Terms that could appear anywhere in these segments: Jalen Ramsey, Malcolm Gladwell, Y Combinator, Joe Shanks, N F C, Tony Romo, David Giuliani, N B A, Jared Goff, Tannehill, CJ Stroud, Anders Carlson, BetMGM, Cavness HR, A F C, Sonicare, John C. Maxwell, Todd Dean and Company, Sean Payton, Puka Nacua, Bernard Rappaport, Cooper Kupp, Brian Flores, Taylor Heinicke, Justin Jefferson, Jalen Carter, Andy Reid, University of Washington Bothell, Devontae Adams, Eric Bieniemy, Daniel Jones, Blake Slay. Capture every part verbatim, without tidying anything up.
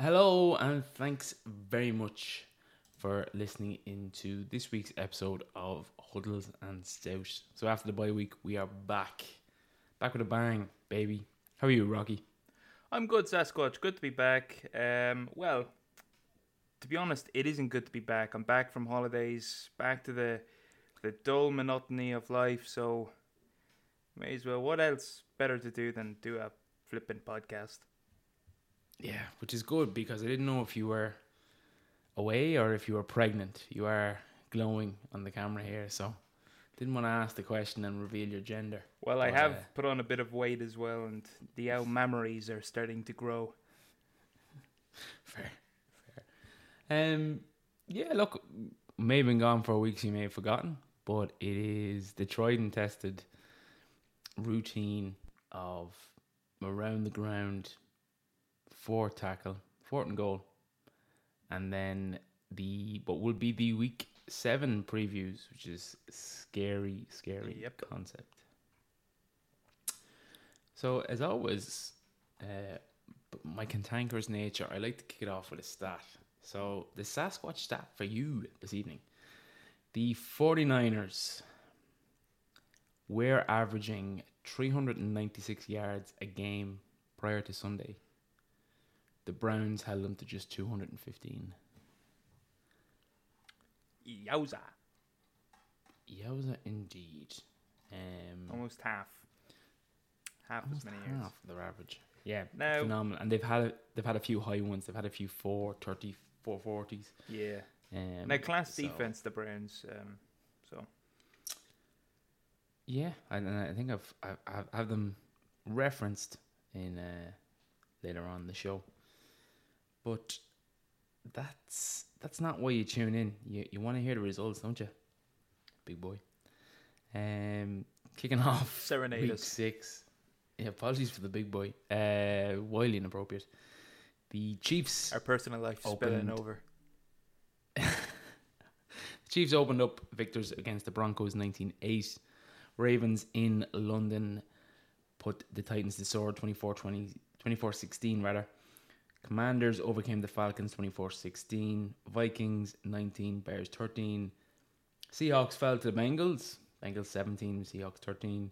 Hello, and thanks very much for listening into this week's episode of Huddles and Stout. So after the bye week, we are back. Back with a bang, baby. How are you, Rocky? I'm good, Sasquatch. Good to be back. Um, well, to be honest, it isn't good to be back. I'm back from holidays, back to the the dull monotony of life, so may as well. What else better to do than do a flipping podcast? Yeah, which is good because I didn't know if you were away or if you were pregnant. You are glowing on the camera here, so didn't want to ask the question and reveal your gender. Well, I but, have uh, put on a bit of weight as well, and the owl mammaries are starting to grow. Fair, fair. Um, yeah, look, may have been gone for weeks, you may have forgotten, but it is the tried and tested routine of around the ground. Fourth tackle, fourth and goal, and then the what will be the week seven previews, which is scary, scary yep. concept. So as always, uh, my cantankerous nature, I like to kick it off with a stat. So the Sasquatch stat for you this evening, the forty-niners were averaging three hundred ninety-six yards a game prior to Sunday. The Browns held them to just two hundred fifteen. Yowza. Yowza indeed. Um, almost half. Half almost as many half years. Half their average. Yeah, now, phenomenal. And they've had they've had a few high ones. They've had a few four thirty, four forties. Yeah. Um, now, class so. defense, the Browns. Um, so. Yeah, and I, I think I've I've have them referenced in uh, later on in the show. But that's that's not why you tune in. You you want to hear the results, don't you, big boy? Um, kicking off Serenade week six. Yeah, apologies for the big boy. Uh, wildly inappropriate. The Chiefs. Our personal life is spilling over. The Chiefs opened up victors against the Broncos, nineteen eight. Ravens in London put the Titans to sword, twenty-four twenty, twenty-four sixteen rather. Commanders overcame the Falcons twenty-four sixteen, Vikings nineteen, Bears thirteen. Seahawks fell to the Bengals, Bengals seventeen, Seahawks thirteen.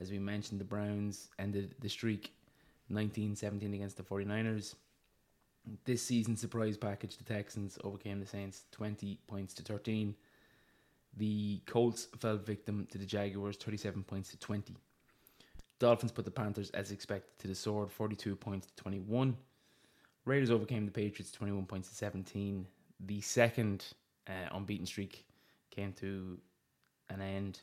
As we mentioned, the Browns ended the streak nineteen seventeen against the forty-niners. This season's surprise package, the Texans overcame the Saints twenty points to thirteen. The Colts fell victim to the Jaguars thirty-seven points to twenty. Dolphins put the Panthers, as expected, to the sword forty-two points to twenty-one. Raiders overcame the Patriots twenty-one points to seventeen. The second uh, unbeaten streak came to an end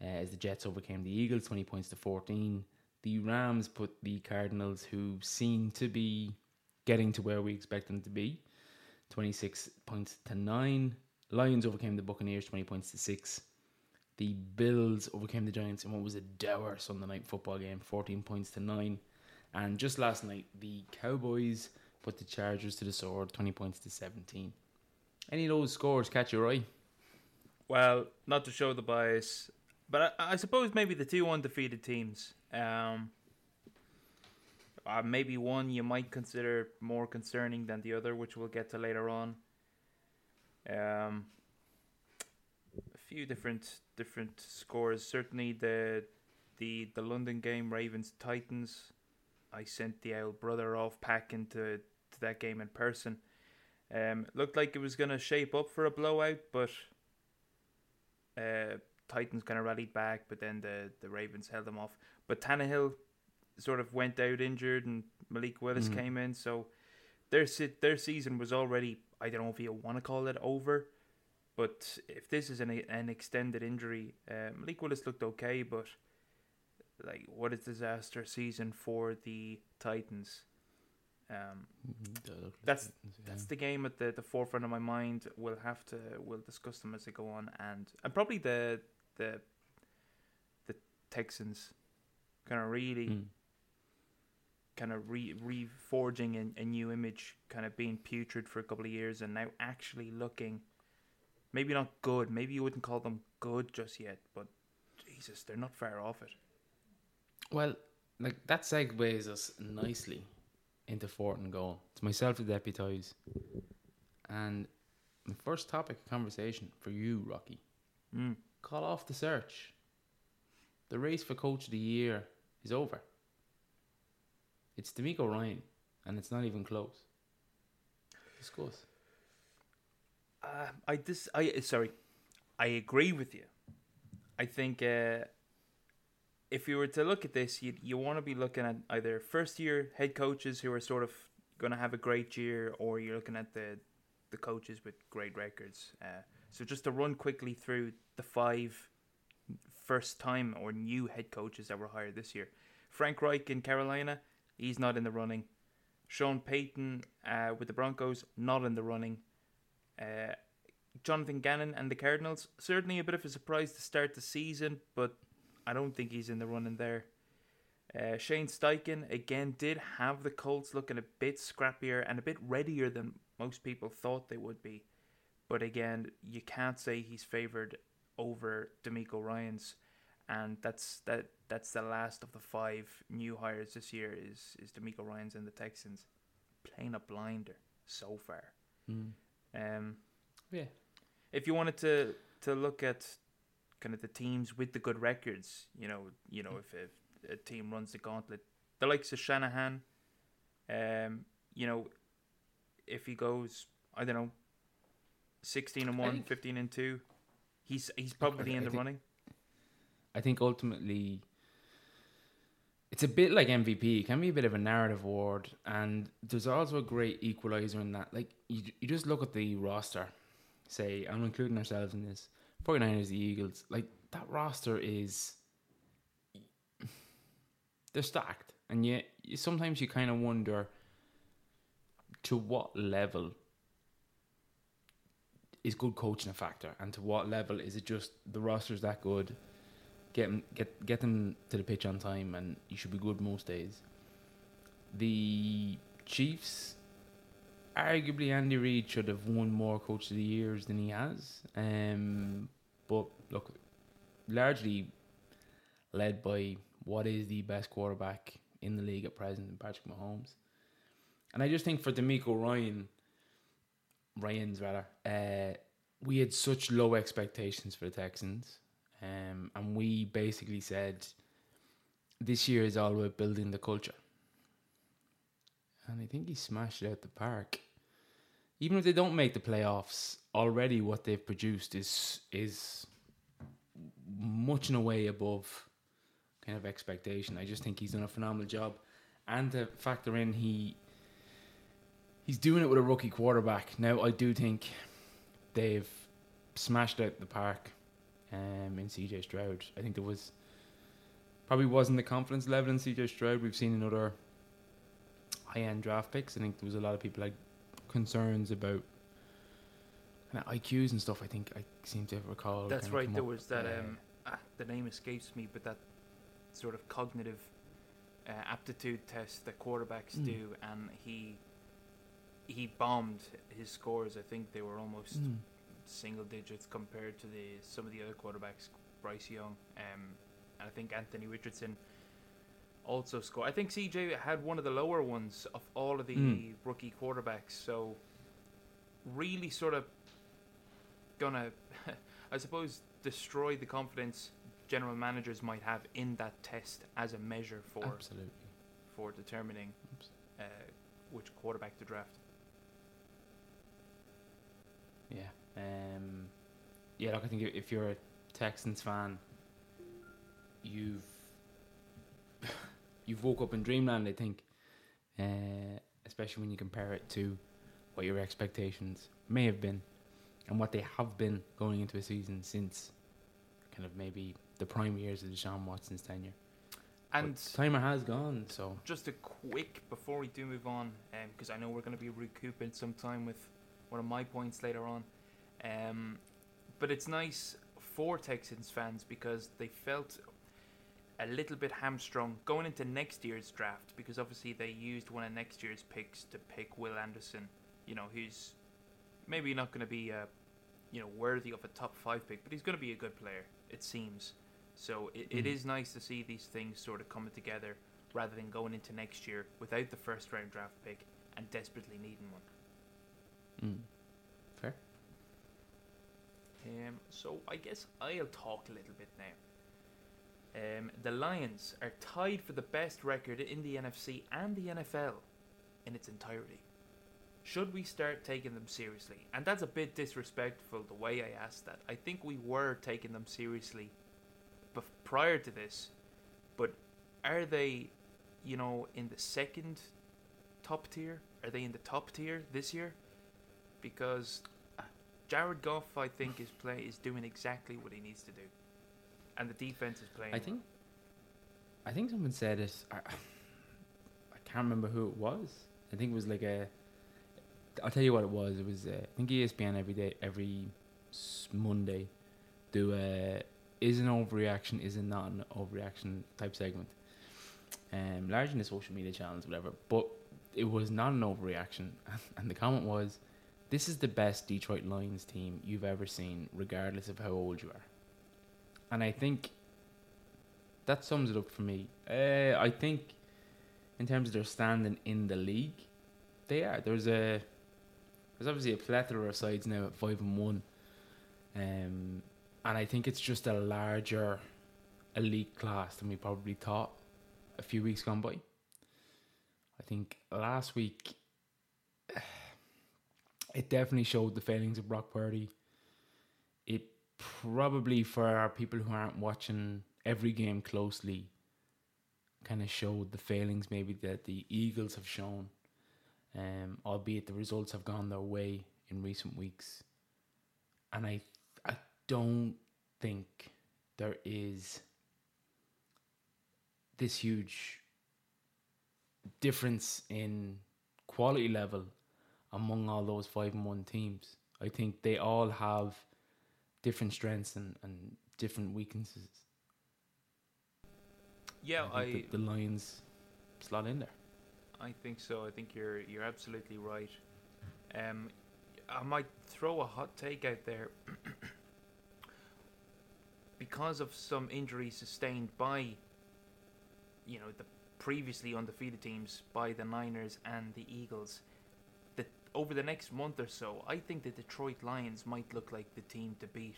uh, as the Jets overcame the Eagles twenty points to fourteen. The Rams put the Cardinals, who seem to be getting to where we expect them to be, twenty-six points to nine. Lions overcame the Buccaneers twenty points to six. The Bills overcame the Giants in what was a dour Sunday night football game, fourteen points to nine. And just last night, the Cowboys put the Chargers to the sword, twenty points to seventeen. Any of those scores catch your eye? Well, not to show the bias, but I, I suppose maybe the two undefeated teams. Um, uh, maybe one you might consider more concerning than the other, which we'll get to later on. Um, a few different different scores. Certainly the the the London game, Ravens Titans. I sent the old brother off packing to, to that game in person. Um, looked like it was going to shape up for a blowout, but uh, Titans kind of rallied back, but then the, the Ravens held them off. But Tannehill sort of went out injured, and Malik Willis mm-hmm. came in, so their their season was already, I don't know if you want to call it over, but if this is an an extended injury, uh, Malik Willis looked okay, but like what a disaster season for the Titans. Um, that's that's the game at the, the forefront of my mind. We'll have to we'll discuss them as they go on, and and probably the the the Texans kind of really mm. kind of re reforging a, a new image, kind of being putrid for a couple of years, and now actually looking maybe not good. Maybe you wouldn't call them good just yet, but Jesus, they're not far off it. Well, like that segues us nicely into fourth and goal. It's myself to deputise. And the first topic of conversation for you, Rocky. Mm. Call off the search. The race for coach of the year is over. It's DeMeco Ryans, and it's not even close. Discuss. Uh, I dis- I sorry. I agree with you. I think uh if you were to look at this, you you want to be looking at either first-year head coaches who are sort of going to have a great year, or you're looking at the, the coaches with great records. Uh, so just to run quickly through the five first-time or new head coaches that were hired this year. Frank Reich in Carolina, he's not in the running. Sean Payton uh, with the Broncos, not in the running. Uh, Jonathan Gannon and the Cardinals, certainly a bit of a surprise to start the season, but I don't think he's in the running there. Uh, Shane Steichen, again, did have the Colts looking a bit scrappier and a bit readier than most people thought they would be. But again, you can't say he's favoured over DeMeco Ryans. And that's that. That's the last of the five new hires this year is, is DeMeco Ryans and the Texans. Playing a blinder so far. Mm. Um, yeah. If you wanted to, to look at kind of the teams with the good records, you know, you know, if, if a team runs the gauntlet, the likes of Shanahan, um, you know, if he goes, I don't know, sixteen and one, fifteen and two, he's he's probably I, I in the think, running. I think ultimately, it's a bit like M V P. It can be a bit of a narrative award, and there's also a great equalizer in that. Like you, you just look at the roster. Say, I'm including ourselves in this. forty-niners, the Eagles, like that roster is, they're stacked, and yet you, sometimes you kind of wonder to what level is good coaching a factor, and to what level is it just the roster's that good, get them, get get them to the pitch on time, and you should be good most days. The Chiefs, arguably Andy Reid should have won more Coach of the Years than he has. Um, but look, largely led by what is the best quarterback in the league at present, Patrick Mahomes. And I just think for DeMeco Ryans, Ryans rather, uh, we had such low expectations for the Texans. Um, and we basically said, this year is all about building the culture. And I think he smashed it out the park. Even if they don't make the playoffs, already what they've produced is is much and away above kind of expectation. I just think he's done a phenomenal job. And to factor in, he he's doing it with a rookie quarterback. Now, I do think they've smashed out the park um, in C J Stroud. I think there was probably wasn't the confidence level in C J Stroud. We've seen another high-end draft picks. I think there was a lot of people like concerns about kind of I Qs and stuff. I think I seem to recall. That's right. There was that. Uh, um, ah, the name escapes me, but that sort of cognitive uh, aptitude test that quarterbacks mm. do, and he he bombed his scores. I think they were almost mm. single digits compared to the some of the other quarterbacks, Bryce Young, um, and I think Anthony Richardson also scored. I think C J had one of the lower ones of all of the mm. rookie quarterbacks, so really sort of gonna, I suppose, destroy the confidence general managers might have in that test as a measure for Absolutely. for determining uh, which quarterback to draft. Yeah, um, yeah. Look, I think if you're a Texans fan, you've you've woke up in dreamland, I think, uh, especially when you compare it to what your expectations may have been and what they have been going into a season since kind of maybe the prime years of Deshaun Watson's tenure. And the timer has gone, so... Just a quick, before we do move on, because um, I know we're going to be recouping some time with one of my points later on, um, but it's nice for Texans fans because they felt a little bit hamstrung going into next year's draft, because obviously they used one of next year's picks to pick Will Anderson, you know, who's maybe not going to be a, you know, worthy of a top five pick, but he's going to be a good player, it seems. So it, mm. it is nice to see these things sort of coming together rather than going into next year without the first round draft pick and desperately needing one. Mm. Fair. Um, so I guess I'll talk a little bit now. Um, the Lions are tied for the best record in the N F C and the N F L in its entirety. Should we start taking them seriously? And that's a bit disrespectful the way I asked that. I think we were taking them seriously bef- prior to this, but are they, you know, in the second top tier? Are they in the top tier this year? Because Jared Goff, I think, is play is doing exactly what he needs to do, and the defense is playing. I think, I think someone said it. I, I can't remember who it was. I think it was like a. I'll tell you what it was. It was uh, I think E S P N every day, every Monday, do a is an overreaction, is it not an overreaction type segment, um, large in the social media channels, whatever. But it was not an overreaction, and the comment was, "This is the best Detroit Lions team you've ever seen, regardless of how old you are." And I think that sums it up for me. Uh, I think in terms of their standing in the league, they are. There's a there's obviously a plethora of sides now at five and one, um, and I think it's just a larger elite class than we probably thought a few weeks gone by. I think last week it definitely showed the failings of Brock Purdy. It probably, for our people who aren't watching every game closely, kind of showed the failings maybe that the Eagles have shown. Um, albeit the results have gone their way in recent weeks, and I, I don't think there is this huge difference in quality level among all those five and one teams. I think they all have different strengths and, and different weaknesses. Yeah, I, I the, the Lions slot in there. I think so. I think you're you're absolutely right. Um, I might throw a hot take out there. Because of some injuries sustained by, you know, the previously undefeated teams, by the Niners and the Eagles, that over the next month or so, I think the Detroit Lions might look like the team to beat.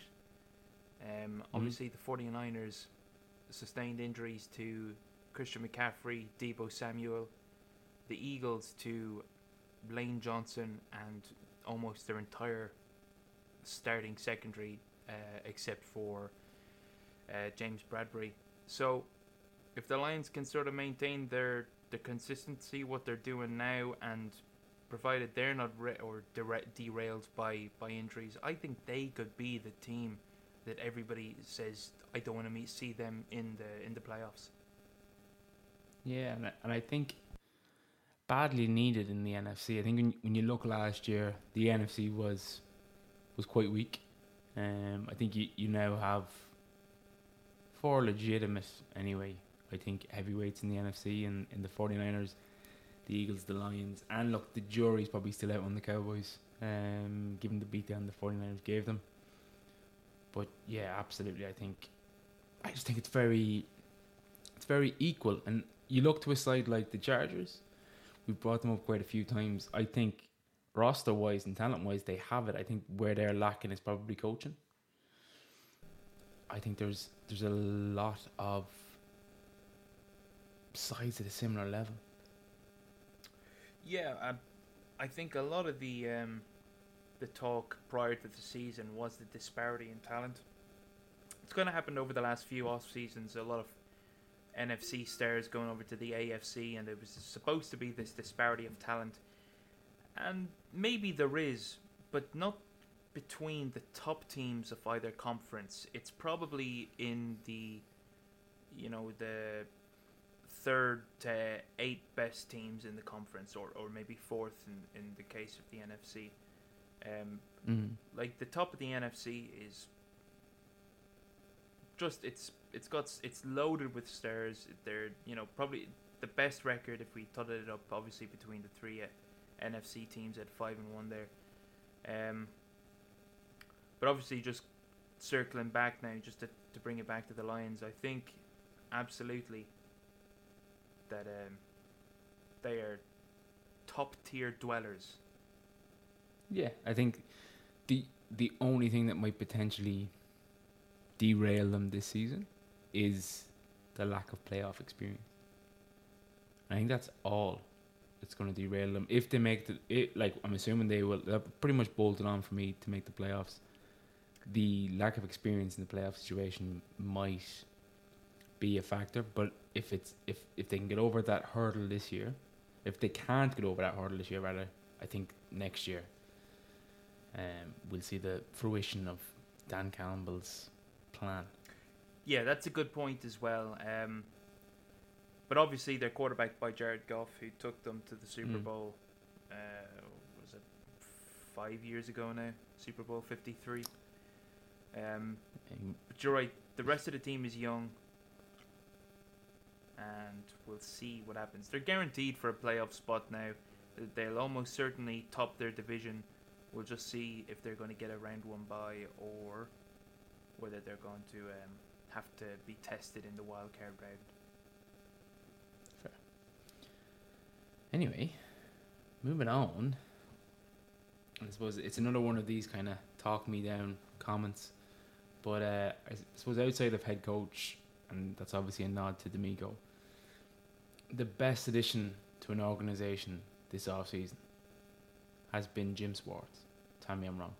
Um, obviously, mm-hmm. the 49ers sustained injuries to Christian McCaffrey, Debo Samuel. The Eagles to Lane Johnson and almost their entire starting secondary, uh, except for uh, James Bradbury. So if the Lions can sort of maintain their, their consistency, what they're doing now, and provided they're not re- or dera- derailed by, by injuries, I think they could be the team that everybody says, I don't want to meet, see them in the in the playoffs. Yeah, and I, and I think... badly needed in the N F C. I think when, when you look last year, the N F C was was quite weak. Um, I think you, you now have four legitimate, anyway, I think, heavyweights in the N F C, and in the 49ers, the Eagles, the Lions, and look, the jury's probably still out on the Cowboys. um, given the beatdown the 49ers gave them. But yeah, absolutely. I think, I just think it's very, it's very equal. And you look to a side like the Chargers, we've brought them up quite a few times. I think roster-wise and talent-wise, they have it. I think where they're lacking is probably coaching. I think there's there's a lot of sides at a similar level. Yeah, I, I think a lot of the um, the talk prior to the season was the disparity in talent. It's going to happen over the last few off seasons. A lot of N F C stars going over to the A F C, and there was supposed to be this disparity of talent. And maybe there is, but not between the top teams of either conference. It's probably in the, you know, the third to eight best teams in the conference, or, or maybe fourth in, in the case of the N F C. Um, mm-hmm. Like the top of the N F C is just, it's it's got it's loaded with stars. They're, you know, probably the best record if we totted it up, obviously, between the three at N F C teams at five and one there, um, but obviously just circling back now, just to, to bring it back to the Lions, I think absolutely that um, they are top tier dwellers. Yeah, I think the the only thing that might potentially derail them this season is the lack of playoff experience. I think that's all. It's going to derail them if they make the it, like I'm assuming they will. They're pretty much bolted on for me to make the playoffs. The lack of experience in the playoff situation might be a factor, but if it's if, if they can get over that hurdle this year, if they can't get over that hurdle this year, rather, I think next year, um, we'll see the fruition of Dan Campbell's plan. Yeah, that's a good point as well. Um. But obviously, they're quarterbacked by Jared Goff, who took them to the Super mm. Bowl, uh, was it five years ago now? Super Bowl fifty-three. Um, but you're right, the rest of the team is young, and we'll see what happens. They're guaranteed for a playoff spot now. They'll almost certainly top their division. We'll just see if they're going to get a round one bye, or whether they're going to um, have to be tested in the wild card round. Anyway, moving on. I suppose it's another one of these kind of talk me down comments. But uh, I suppose outside of head coach, and that's obviously a nod to DeMeco, the best addition to an organization this offseason has been Jim Schwartz. Tell me I'm wrong.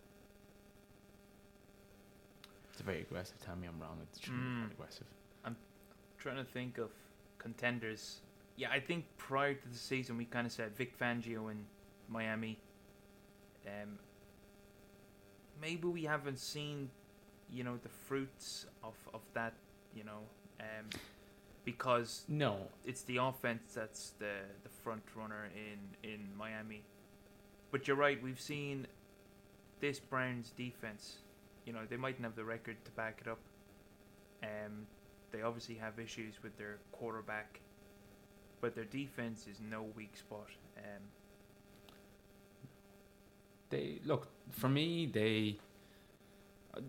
It's a very aggressive. Tell me I'm wrong. It shouldn't mm. be that aggressive. I'm trying to think of contenders. Yeah, I think prior to the season, we kind of said Vic Fangio in Miami. Um, maybe we haven't seen, you know, the fruits of, of that, you know, um, because no, it's the offense that's the, the front runner in, in Miami. But you're right, we've seen this Browns defense. You know, they mightn't have the record to back it up. Um, they obviously have issues with their quarterback. But their defense is no weak spot. Um, they look for me. They I,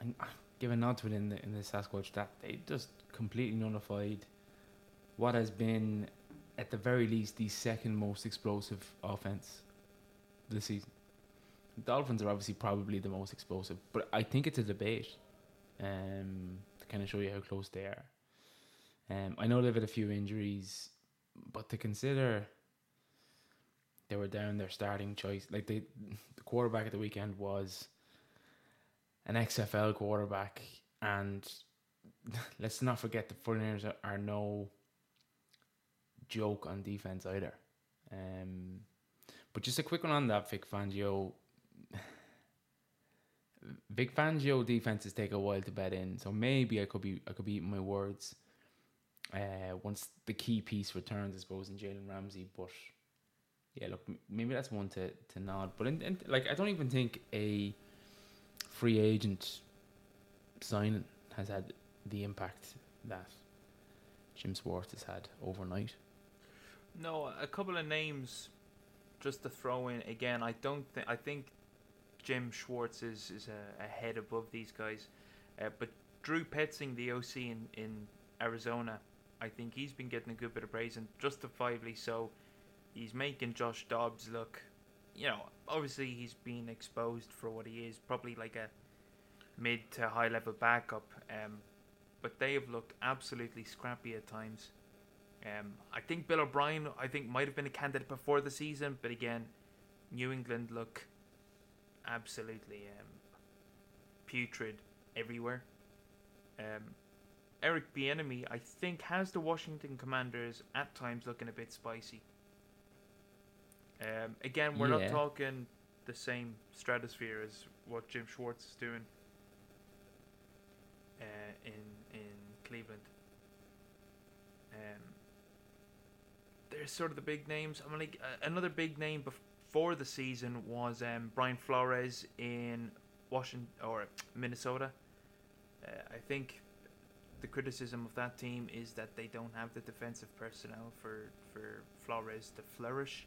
I, I give a nod to it in the in the Sasquatch that they just completely nullified what has been, at the very least, the second most explosive offense this season. The Dolphins are obviously probably the most explosive, but I think it's a debate. Um, to kind of show you how close they are. Um, I know they've had a few injuries. But to consider they were down their starting choice, like they, the quarterback at the weekend was an X F L quarterback, and let's not forget the 49ers are, are no joke on defense either. Um, but just a quick one on that, Vic Fangio. Vic Fangio defenses take a while to bed in, so maybe I could be I could be eating my words. Uh, once the key piece returns, I suppose, in Jalen Ramsey. But yeah, look, m- maybe that's one to, to nod. But in, in, like, I don't even think a free agent signing has had the impact that Jim Schwartz has had overnight. No, a couple of names just to throw in again, I don't think I think Jim Schwartz is is a, a head above these guys, uh, but Drew Petsing, the O C in in Arizona, I think he's been getting a good bit of praise, and justifiably so. He's making Josh Dobbs look, you know, obviously he's been exposed for what he is, probably like a mid to high level backup, um, but they have looked absolutely scrappy at times. Um, I think Bill O'Brien, I think, might have been a candidate before the season, but again, New England look absolutely um, putrid everywhere. Um, Eric Bieniemy, I think, has the Washington Commanders at times looking a bit spicy. Um, again, we're yeah. not talking the same stratosphere as what Jim Schwartz is doing uh, in in Cleveland. Um, there's sort of the big names. I mean, like, uh, another big name before the season was um, Brian Flores in Washington or Minnesota. Uh, I think the criticism of that team is that they don't have the defensive personnel for for Flores to flourish.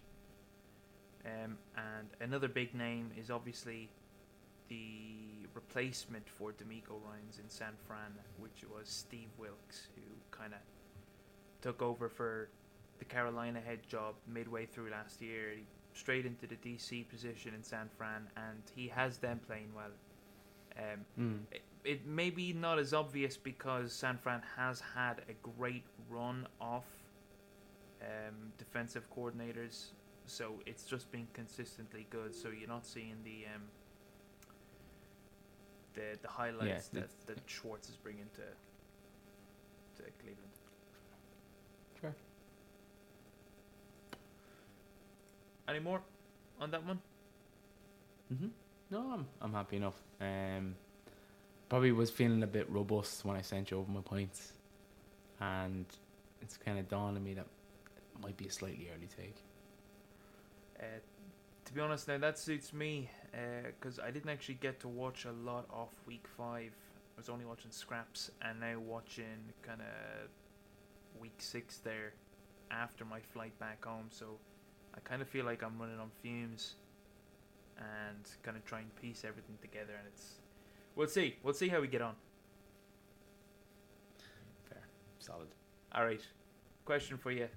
Um, and another big name is obviously the replacement for DeMeco Ryans in San Fran, which was Steve Wilkes, who kind of took over for the Carolina head job midway through last year, straight into the D C position in San Fran, and he has them playing well. Um, mm. it, it may be not as obvious because San Fran has had a great run off um, defensive coordinators, so it's just been consistently good. So you're not seeing the um, the the highlights yeah, that that Schwartz is bringing to to Cleveland. Sure. Any more on that one? Mm-hmm. No, I'm I'm happy enough. Um, probably was feeling a bit robust when I sent you over my points, and it's kind of dawned on me that it might be a slightly early take. Uh, to be honest, now that suits me, because uh, I didn't actually get to watch a lot of week five. I was only watching scraps, and now watching kind of week six there after my flight back home. So I kind of feel like I'm running on fumes and kind of trying to piece everything together. And it's we'll see, we'll see how we get on. Fair, solid. All right, question for you.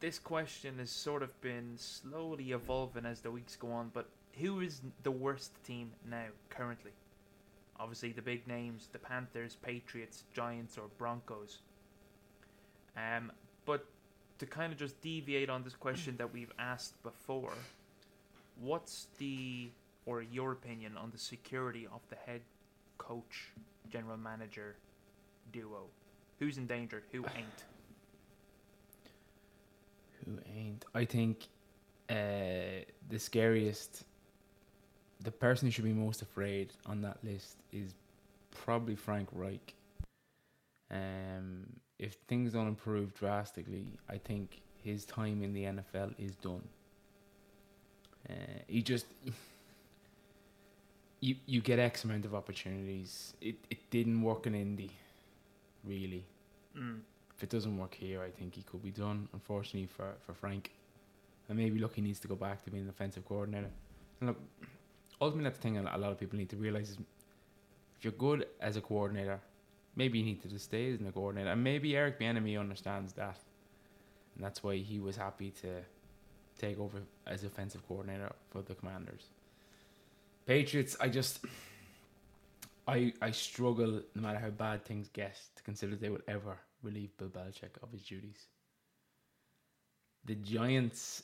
This question has sort of been slowly evolving as the weeks go on, but who is the worst team now, currently? Obviously, the big names, the Panthers, Patriots, Giants, or Broncos. Um, but to kind of just deviate on this question that we've asked before, what's the, or your opinion on the security of the head coach, general manager duo? Who's in danger? Who ain't? Who ain't? I think uh, the scariest, the person who should be most afraid on that list is probably Frank Reich. Um, if things don't improve drastically, I think his time in the N F L is done. Uh, he just, you you get X amount of opportunities. It it didn't work in Indy, really. Mm. If it doesn't work here, I think he could be done, unfortunately, for, for Frank. And maybe, look, he needs to go back to being an offensive coordinator. And look, ultimately, that's the thing a lot of people need to realise is if you're good as a coordinator, maybe you need to just stay as a coordinator. And maybe Eric Bieniemy understands that. And that's why he was happy to take over as offensive coordinator for the Commanders. Patriots, I just... I, I struggle, no matter how bad things get, to consider they would ever relieve Bill Belichick of his duties. The Giants,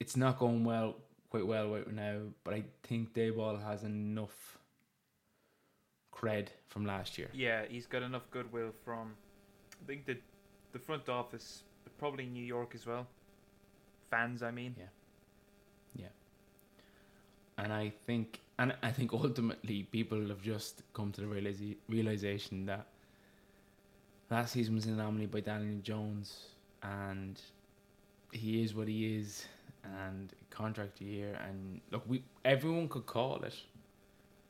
it's not going well, quite well right now, but I think Daboll has enough cred from last year. Yeah, he's got enough goodwill from, I think, the the front office, but probably New York as well. Fans, I mean. Yeah. Yeah. And I think, and I think ultimately people have just come to the realisa- realization that last season was an anomaly by Daniel Jones, and he is what he is, and contract year, and look, we everyone could call it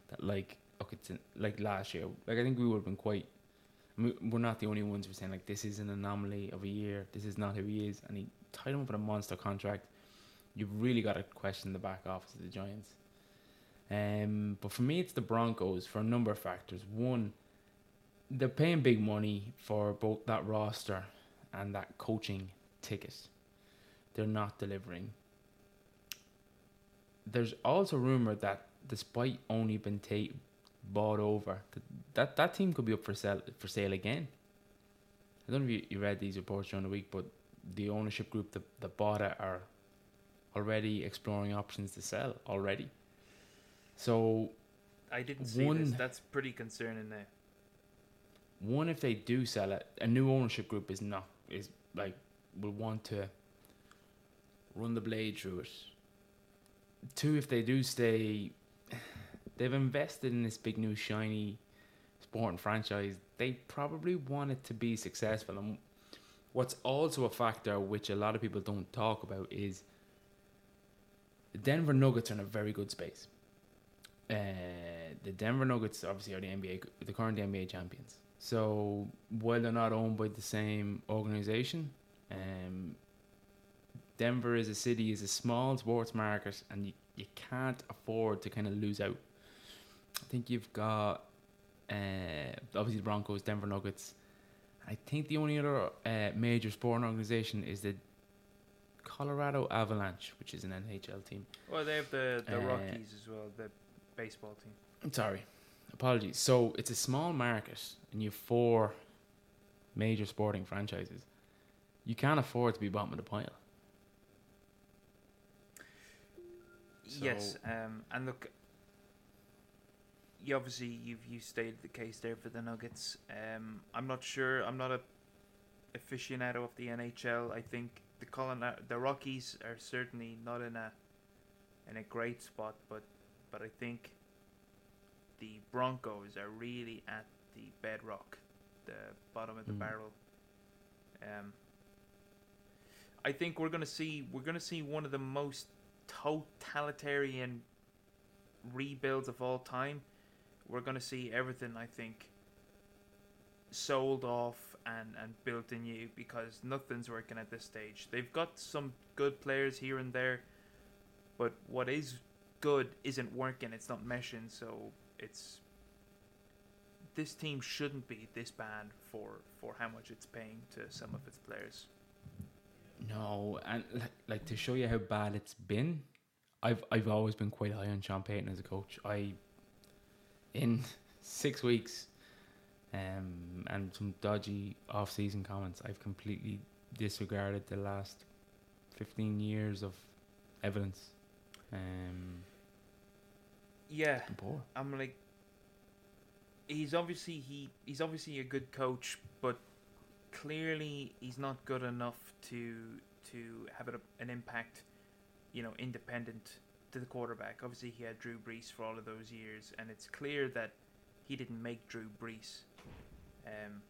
that. Like, look, it's an, like last year. Like, I think we would have been quite. I mean, we're not the only ones who are saying like this is an anomaly of a year. This is not who he is, and he tied him up with a monster contract. you've really got to question the back office of the Giants. Um, but for me, it's the Broncos for a number of factors. One, they're paying big money for both that roster and that coaching ticket. They're not delivering. There's also rumor that despite only been ta- bought over, that, that that team could be up for sale for sale again. I don't know if you, you read these reports during the week, but the ownership group that, that bought it are already exploring options to sell already. So I didn't see one, this. That's pretty concerning now. One, if they do sell it, a new ownership group is not is like will want to run the blade through it. Two, if they do stay, they've invested in this big new shiny sporting franchise. They probably want it to be successful. And what's also a factor which a lot of people don't talk about is the Denver Nuggets are in a very good space. Uh, the Denver Nuggets obviously are the N B A, the current N B A champions. So while they're not owned by the same organization, um, Denver is a city, is a small sports market, and you, you can't afford to kind of lose out. I think you've got uh, obviously the Broncos, Denver Nuggets. I think the only other uh, major sporting organization is the Colorado Avalanche, which is an N H L team. Well, they have the, the uh, Rockies as well, the baseball team. I'm sorry. Apologies. So it's a small market, and you have four major sporting franchises. You can't afford to be bottom of the pile. So yes, um, and look, you obviously you've you stated the case there for the Nuggets. Um, I'm not sure. I'm not a aficionado of the N H L. I think the Colorado, the Rockies are certainly not in a in a great spot, but but I think the Broncos are really at the bedrock, the bottom of the mm. barrel. Um, I think we're gonna see we're gonna see one of the most totalitarian rebuilds of all time. We're going to see everything, I think, sold off and, and built anew, because nothing's working at this stage. They've got some good players here and there, but what is good isn't working. It's not meshing, so it's... This team shouldn't be this bad for, for how much it's paying to some of its players. No, and like, like to show you how bad it's been, I've I've always been quite high on Sean Payton as a coach. I in six weeks, um, and some dodgy off-season comments, I've completely disregarded the last fifteen years of evidence. Um, yeah, I'm like, he's obviously he he's obviously a good coach, but clearly he's not good enough to to have it, an impact, you know, independent to the quarterback. Obviously, he had Drew Brees for all of those years, and it's clear that he didn't make Drew Brees. Um,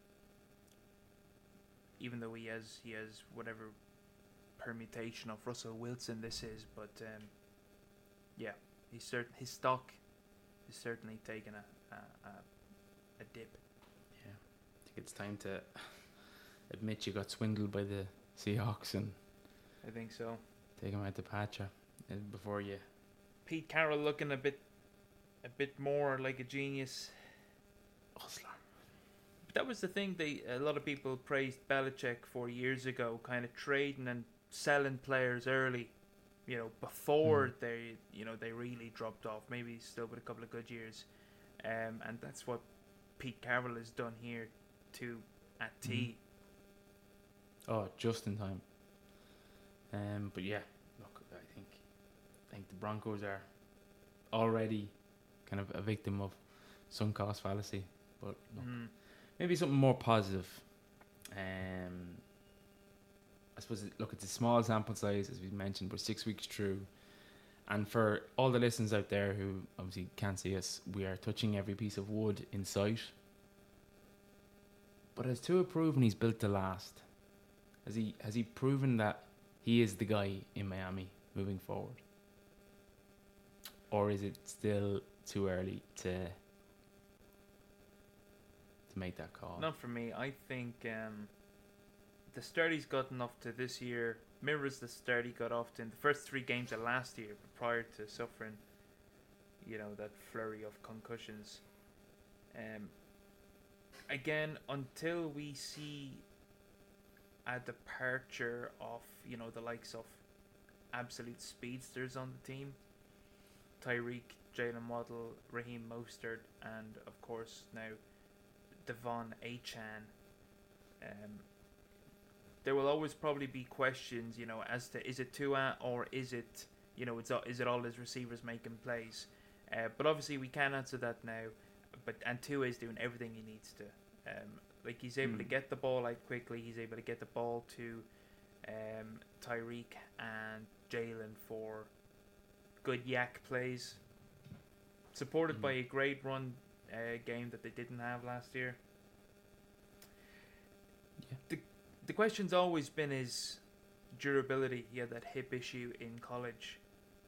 even though he has he has whatever permutation of Russell Wilson this is, but um, yeah, he's cert- his stock is certainly taking a a, a dip. Yeah, I think it's time to admit you got swindled by the Seahawks, and I think so. Take him out to Patcher before you. Pete Carroll looking a bit, a bit more like a genius. Hustler. But that was the thing. They a lot of people praised Belichick for years ago, kind of trading and selling players early, you know, before mm. they, you know, they really dropped off. Maybe still with a couple of good years, um, and that's what Pete Carroll has done here, to at mm. T. Oh, just in time. Um, but yeah, look, I think, I think the Broncos are already kind of a victim of some cost fallacy. But look, mm. maybe something more positive. Um, I suppose it, look, it's a small sample size, as we mentioned. We're six weeks through, and for all the listeners out there who obviously can't see us, we are touching every piece of wood in sight. But as Tua proven, he's built to last. Has he has he proven that he is the guy in Miami moving forward? Or is it still too early to to make that call? Not for me. I think um, the start he's gotten off to this year mirrors the start he got off to in the first three games of last year prior to suffering, you know, that flurry of concussions. Um, again, until we see a departure of, you know, the likes of absolute speedsters on the team, Tyreek, Jalen Waddle, Raheem Mostert, and of course now Devon Achane, um, there will always probably be questions, you know, as to is it Tua or is it, you know, it's all, is it all his receivers making plays? Uh, but obviously we can answer that now. But and Tua is doing everything he needs to. Um, like he's able mm. to get the ball out quickly. He's able to get the ball to um, Tyreek and Jalen for good yak plays, supported mm. by a great run uh, game that they didn't have last year. Yeah. The the question's always been his durability. He had that hip issue in college.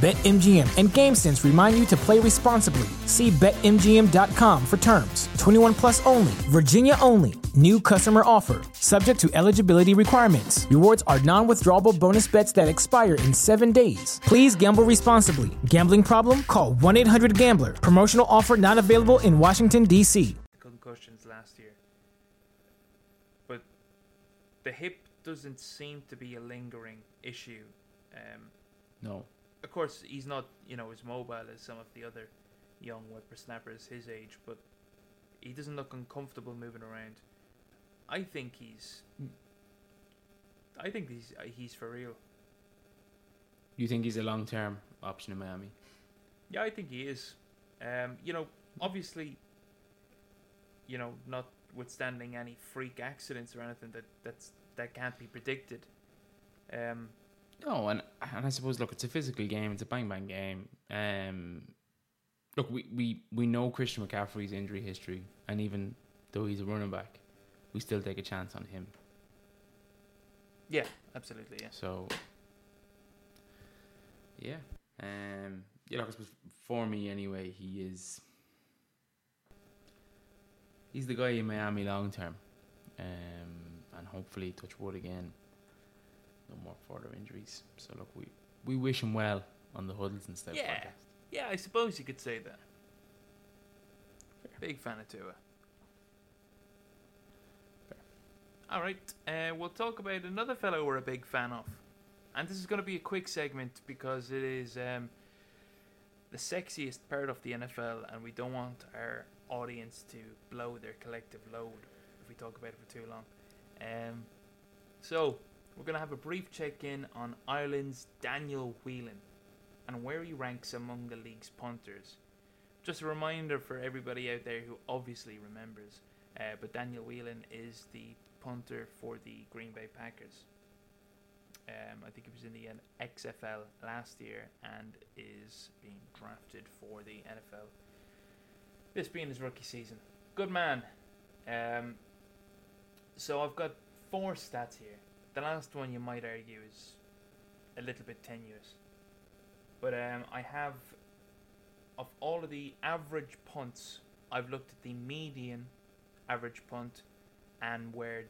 BetMGM and GameSense remind you to play responsibly. See Bet M G M dot com for terms. twenty-one plus only. Virginia only. New customer offer. Subject to eligibility requirements. Rewards are non-withdrawable bonus bets that expire in seven days. Please gamble responsibly. Gambling problem? Call one eight hundred gambler. Promotional offer not available in Washington, D C Concussions last year. But the hip doesn't seem to be a lingering issue. Um, no. Of course, he's not, you know, as mobile as some of the other young whippersnappers his age, but he doesn't look uncomfortable moving around. I think he's, I think he's he's for real. You think he's a long-term option in Miami? Yeah, I think he is. Um, you know, obviously, you know, notwithstanding any freak accidents or anything that that's that can't be predicted. Um. No, and and I suppose, look, it's a physical game. It's a bang-bang game. Um, look, we, we, we know Christian McCaffrey's injury history, and even though he's a running back, we still take a chance on him. Yeah, absolutely, yeah. So, yeah. Um, yeah, look, I suppose for me anyway, he is... He's the guy in Miami long-term. Um, and hopefully, touch wood again, no more further injuries. So look, we, we wish him well on the Huddles and Stout yeah. podcast. Yeah, I suppose you could say that. Fair. Big fan of Tua. All right, uh, we'll talk about another fellow we're a big fan of, and this is going to be a quick segment because it is um, the sexiest part of the N F L, and we don't want our audience to blow their collective load if we talk about it for too long. Um, so. We're going to have a brief check-in on Ireland's Daniel Whelan and where he ranks among the league's punters. Just a reminder for everybody out there who obviously remembers, uh, but Daniel Whelan is the punter for the Green Bay Packers. Um, I think he was in the X F L last year and is being drafted for the N F L. This being his rookie season. Good man. Um, so I've got four stats here. The last one, you might argue, is a little bit tenuous. But um, I have, of all of the average punts, I've looked at the median average punt and where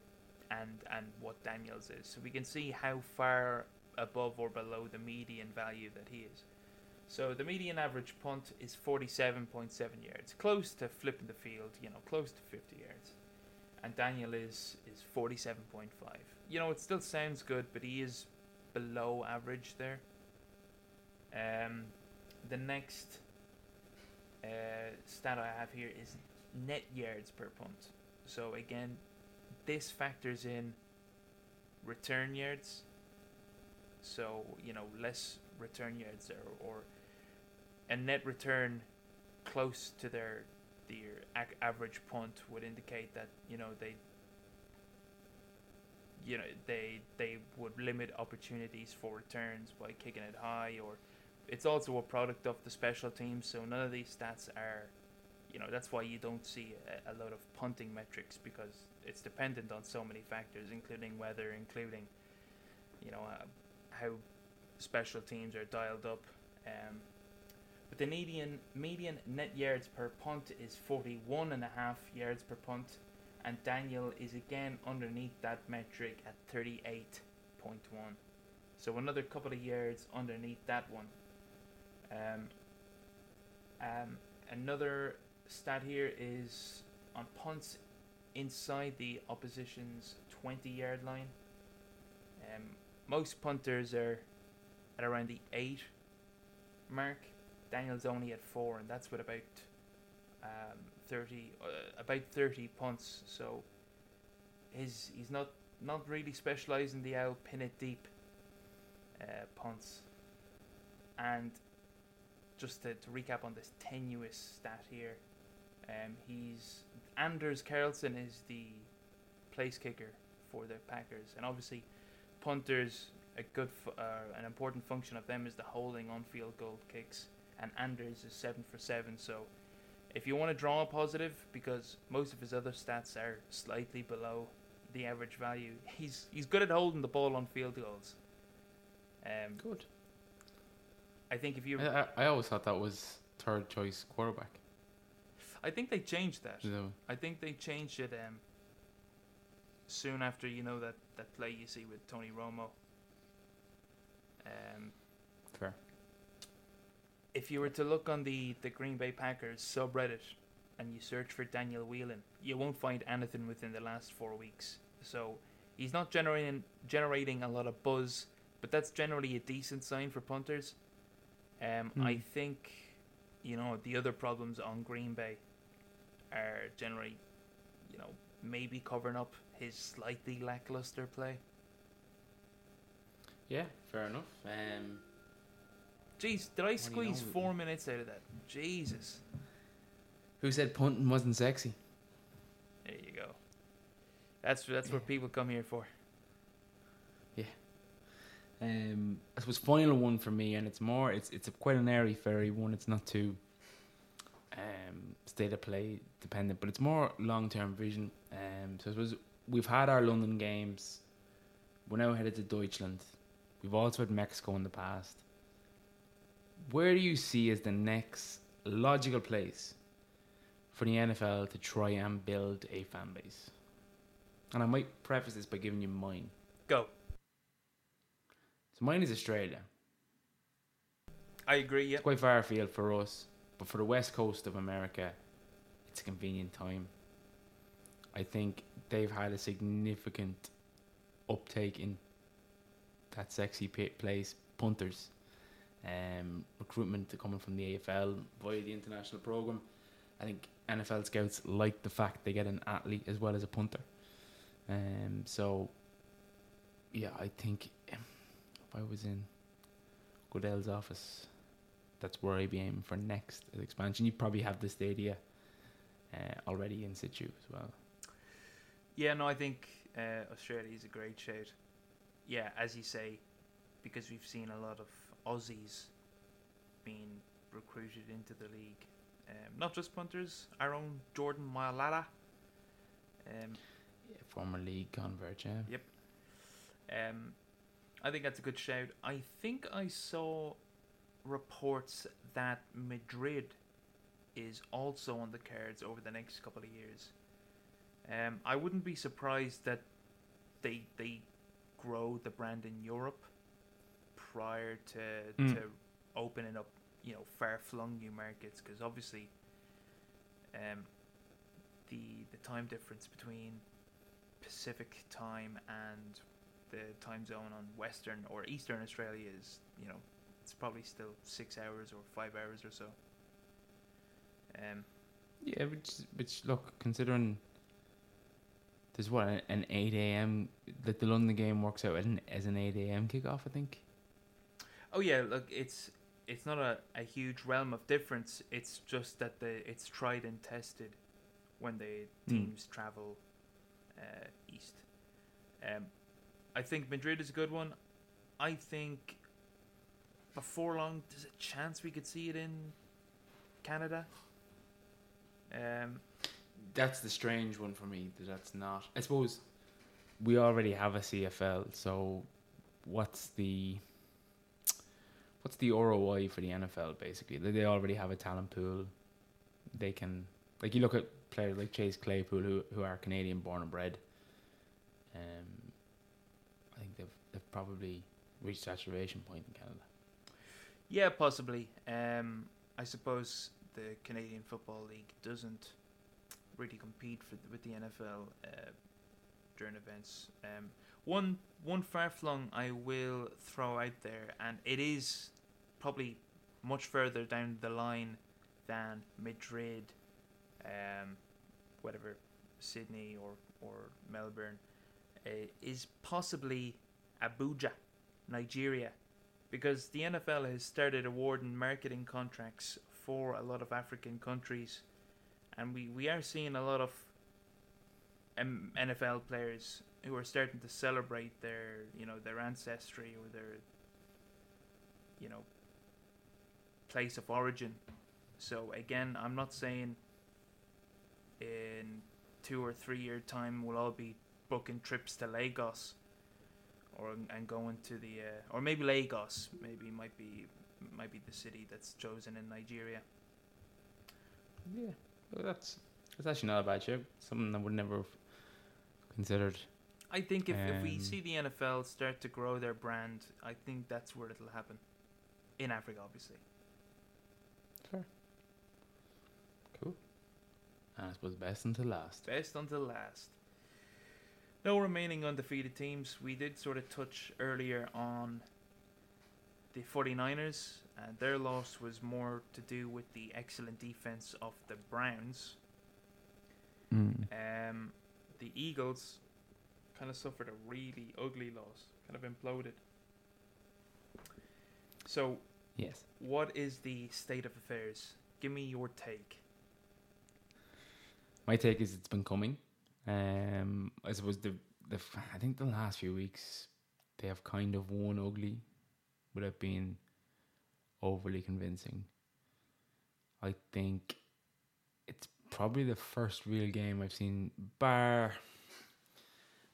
and and what Daniel's is. So we can see how far above or below the median value that he is. So the median average punt is forty-seven point seven yards. Close to flipping the field, you know, close to fifty yards. And Daniel is, is forty-seven point five. You know, it still sounds good, but he is below average there. Um, the next uh, stat I have here is net yards per punt. So again, this factors in return yards. So, you know, less return yards or, or a net return close to their their ac- average punt would indicate that you know they you know they they would limit opportunities for returns by kicking it high. Or it's also a product of the special teams, so none of these stats are, you know, that's why you don't see a, a lot of punting metrics, because it's dependent on so many factors, including weather, including, you know, uh, how special teams are dialed up. Um, but the median median net yards per punt is forty-one and a half yards per punt, and Daniel is again underneath that metric at thirty-eight point one. So another couple of yards underneath that one. Um, um, another stat here is on punts inside the opposition's twenty-yard line. Um, most punters are at around the eight mark. Daniel's only at four, and that's with about um, thirty, uh, about thirty punts. So his he's not not really specialised in the out pin it deep uh, punts. And just to, to recap on this tenuous stat here, um, he's Anders Carlson is the place kicker for the Packers, and obviously punters, a good, f- uh, an important function of them is the holding on field goal kicks, and Anders is seven for seven. So if you want to draw a positive, because most of his other stats are slightly below the average value, he's he's good at holding the ball on field goals. Um, good. I think if you, I, I, I always thought that was third choice quarterback. I think they changed that. No. I think they changed it. Um. Soon after, you know, that, that play you see with Tony Romo. Um, Fair. If you were to look on the, the Green Bay Packers subreddit and you search for Daniel Whelan, you won't find anything within the last four weeks. So he's not generating generating a lot of buzz, but that's generally a decent sign for punters. Um, mm. I think, you know, the other problems on Green Bay are generally, you know, maybe covering up his slightly lackluster play. Yeah, fair enough. Um, Jeez, did I squeeze four minutes out of that? Jesus. Who said punting wasn't sexy? There you go. That's that's yeah. what people come here for. Yeah. Um, I suppose final one for me, and it's more, it's it's a quite an airy fairy one. It's not too um, state of play dependent, but it's more long-term vision. Um, so I suppose we've had our London games. We're now headed to Deutschland. We've also had Mexico in the past. Where do you see as the next logical place for the N F L to try and build a fan base? And I might preface this by giving you mine. Go. So mine is Australia. I agree, yeah. It's quite far afield for us, but for the west coast of America, it's a convenient time. I think they've had a significant uptake in that sexy place, punters. Um, recruitment coming from the A F L via the international program. I think N F L scouts like the fact they get an athlete as well as a punter. Um, so, yeah, I think if I was in Goodell's office, that's where I'd be aiming for next expansion. You probably have the stadia uh, already in situ as well. Yeah, no, I think uh, Australia is a great shout. Yeah, as you say, because we've seen a lot of Aussies being recruited into the league. Um, not just punters, our own Jordan Mailata. Um, yeah, former league convert, yeah. Yep. Um, I think that's a good shout. I think I saw reports that Madrid is also on the cards over the next couple of years. Um, I wouldn't be surprised that they they grow the brand in Europe prior to mm. to opening up, you know, far-flung new markets, because obviously um, the the time difference between Pacific time and the time zone on Western or Eastern Australia is, you know, it's probably still six hours or five hours or so. Um, yeah, which which look, considering. There's what, an eight a.m. that the London game works out as an eight a.m. kickoff, I think. oh yeah, look, it's it's not a, a huge realm of difference. It's just that the it's tried and tested when the teams mm. travel uh, east. Um, I think Madrid is a good one. I think before long, there's a chance we could see it in Canada. Um, that's the strange one for me. That that's not. I suppose we already have a C F L, so what's the what's the R O I for the N F L? Basically, they already have a talent pool. They can, like, you look at players like Chase Claypool, who who are Canadian born and bred. Um, I think they've they've probably reached saturation point in Canada. Yeah, possibly. Um, I suppose the Canadian Football League doesn't really compete for, with the N F L uh, during events. Um, one one far-flung I will throw out there, and it is probably much further down the line than Madrid, um, whatever, Sydney or, or Melbourne, uh, is possibly Abuja, Nigeria. Because the N F L has started awarding marketing contracts for a lot of African countries, and we, we are seeing a lot of um, N F L players who are starting to celebrate their, you know, their ancestry or their, you know, place of origin. So again, I'm not saying in two or three year time we'll all be booking trips to Lagos. Or and going to the uh, or maybe Lagos maybe might be might be the city that's chosen in Nigeria. Yeah, well, that's that's actually not a bad show. Something I would never have considered. I think if, um, if we see the N F L start to grow their brand, I think that's where it'll happen. In Africa, obviously. Fair. Cool. And I suppose best until last. Best until last. No remaining undefeated teams. We did sort of touch earlier on the 49ers, and their loss was more to do with the excellent defense of the Browns. Mm. Um, the Eagles kind of suffered a really ugly loss, kind of imploded. So, yes, what is the state of affairs? Give me your take. My take is it's been coming. Um, I suppose the the I think the last few weeks they have kind of won ugly without being overly convincing. I think it's probably the first real game I've seen, bar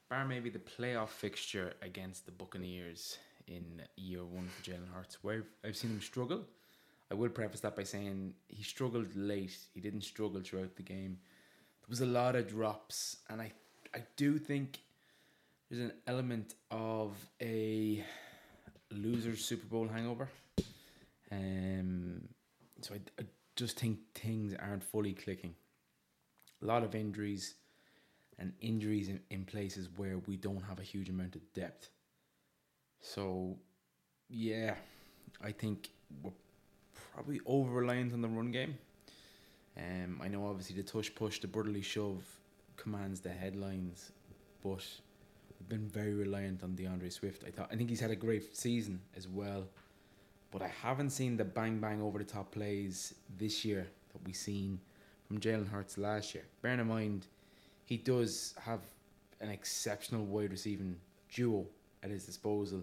bar maybe the playoff fixture against the Buccaneers in year one for Jalen Hurts, where I've seen him struggle. I will preface that by saying he struggled late. He didn't struggle throughout the game. Was a lot of drops, and I I do think there's an element of a loser's Super Bowl hangover. Um, so I, I just think things aren't fully clicking. A lot of injuries, and injuries in, in places where we don't have a huge amount of depth. So, yeah, I think we're probably over-reliant on the run game. Um, I know obviously the tush push, the brotherly shove commands the headlines, but I've been very reliant on DeAndre Swift. I thought I think he's had a great season as well, but I haven't seen the bang bang over the top plays this year that we seen from Jalen Hurts last year. Bearing in mind, he does have an exceptional wide receiving duo at his disposal,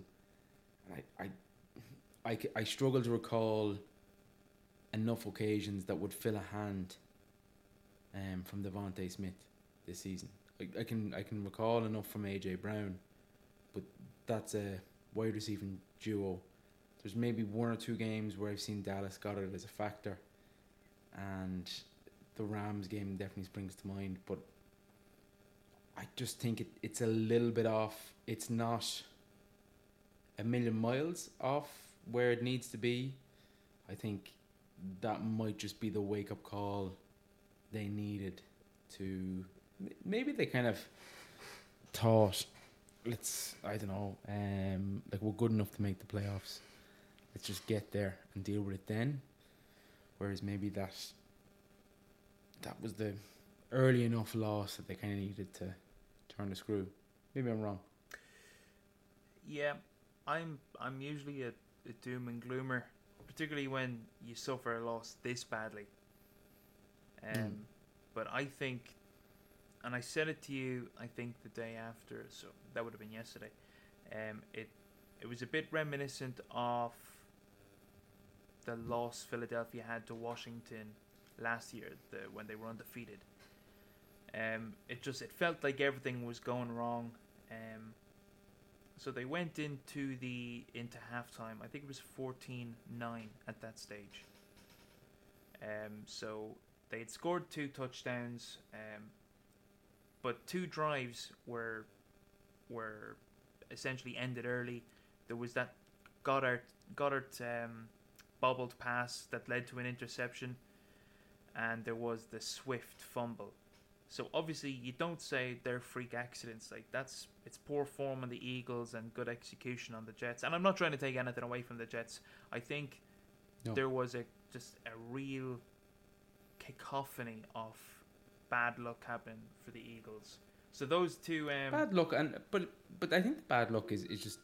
and I I I, I struggle to recall enough occasions that would fill a hand um, from Devontae Smith this season. I, I can I can recall enough from A J Brown, but that's a wide receiving duo. There's maybe one or two games where I've seen Dallas Goedert as a factor, and the Rams game definitely springs to mind, but I just think it, it's a little bit off. It's not a million miles off where it needs to be. I think that might just be the wake-up call they needed to... Maybe they kind of thought, let's, I don't know, um, like we're good enough to make the playoffs. Let's just get there and deal with it then. Whereas maybe that, that was the early enough loss that they kind of needed to turn the screw. Maybe I'm wrong. Yeah, I'm I'm usually a a doom and gloomer, particularly when you suffer a loss this badly. Um, mm. But I think, and I said it to you, I think the day after, so that would have been yesterday. Um, it it was a bit reminiscent of the loss Philadelphia had to Washington last year, the, when they were undefeated. Um, it just it felt like everything was going wrong. Um, so they went into the into halftime. I think it was fourteen nine at that stage. Um, so they had scored two touchdowns, um, but two drives were were essentially ended early. There was that Goddard Goddard um, bobbled pass that led to an interception, and there was the Swift fumble. So obviously you don't say they're freak accidents. Like, that's it's poor form on the Eagles and good execution on the Jets. And I'm not trying to take anything away from the Jets. I think no. there was a just a real cacophony of bad luck happening for the Eagles. So those two um, bad luck, and but but I think the bad luck is, is just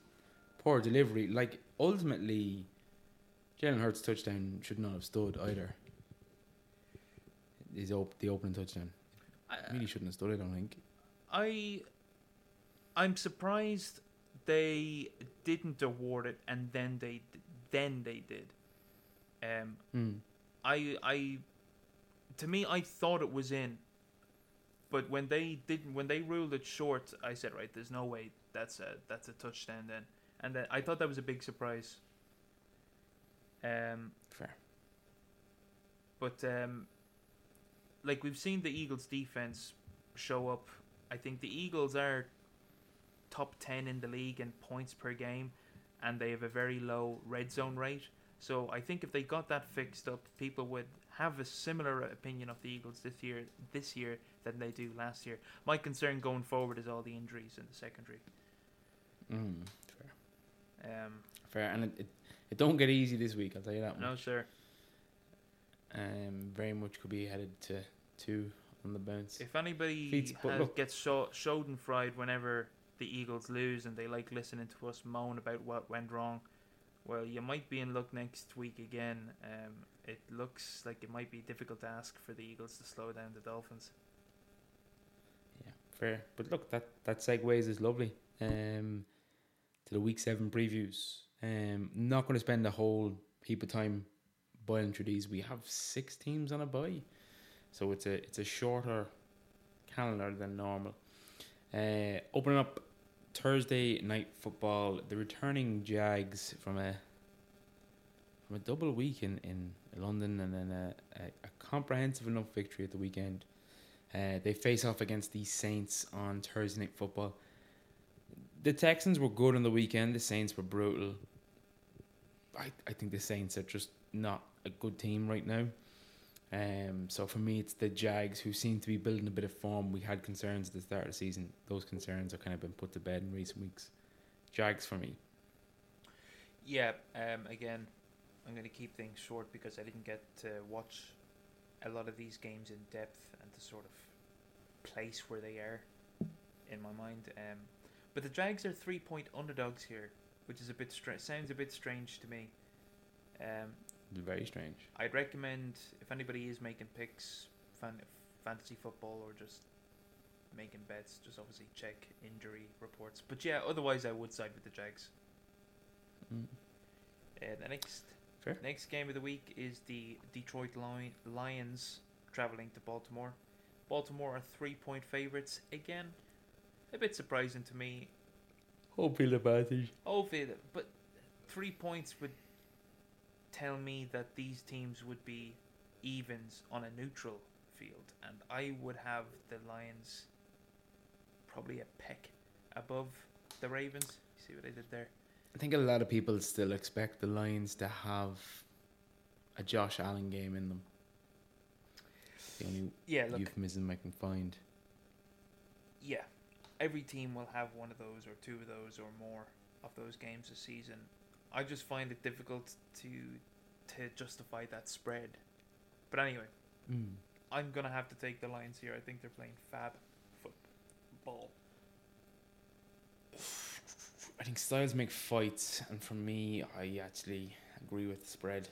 poor delivery. Like, ultimately, Jalen Hurts' touchdown should not have stood either. His op- the opening touchdown. I really shouldn't have stood, I don't think. I, I'm surprised they didn't award it, and then they, then they did. Um, mm. I, I, to me, I thought it was in, but when they didn't, when they ruled it short, I said, right, there's no way that's a that's a touchdown then, and then I thought that was a big surprise. Um, fair. But um. Like, we've seen the Eagles' defense show up. I think the Eagles are top ten in the league in points per game, and they have a very low red zone rate. So I think if they got that fixed up, people would have a similar opinion of the Eagles this year this year than they do last year. My concern going forward is all the injuries in the secondary. Mm, fair. Um, fair, and it, it, it don't get easy this week, I'll tell you that much. No, sir. Um, very much could be headed to two on the bounce. If anybody Feeds, has, gets show, showed and fried whenever the Eagles lose and they like listening to us moan about what went wrong, well, you might be in luck next week again. Um, it looks like it might be a difficult task for the Eagles to slow down the Dolphins. Yeah, fair. But look, that, that segues is lovely um, to the Week seven previews. Um, not going to spend a whole heap of time boiling through these. We have six teams on a bye, so it's a it's a shorter calendar than normal. Uh, opening up Thursday night football, the returning Jags from a from a double week in, in London and then a, a, a comprehensive enough victory at the weekend. Uh, they face off against the Saints on Thursday night football. The Texans were good on the weekend. The Saints were brutal. I I think the Saints are just not a good team right now. Um, so for me, it's the Jags who seem to be building a bit of form. We had concerns at the start of the season. Those concerns have kind of been put to bed in recent weeks. Jags for me. Yeah, um, again, I'm going to keep things short because I didn't get to watch a lot of these games in depth and to sort of place where they are in my mind. Um, but the Jags are three-point underdogs here, which is a bit stra- sounds a bit strange to me. Um, Very strange. I'd recommend, if anybody is making picks, fan- fantasy football, or just making bets, just obviously check injury reports. But yeah, otherwise I would side with the Jags. Mm. Uh, the next Fair. next game of the week is the Detroit Lion- Lions traveling to Baltimore. Baltimore are three-point favourites. Again, a bit surprising to me. Hopefully the advantage. Hopefully, the, but three points would tell me that these teams would be evens on a neutral field, and I would have the Lions probably a peck above the Ravens. See what I did there? I think a lot of people still expect the Lions to have a Josh Allen game in them. It's the only yeah, look, euphemism I can find. Yeah, every team will have one of those or two of those or more of those games this season. I just find it difficult to to justify that spread. But anyway, mm. I'm going to have to take the Lions here. I think they're playing fab football. I think styles make fights, and for me, I actually agree with the spread.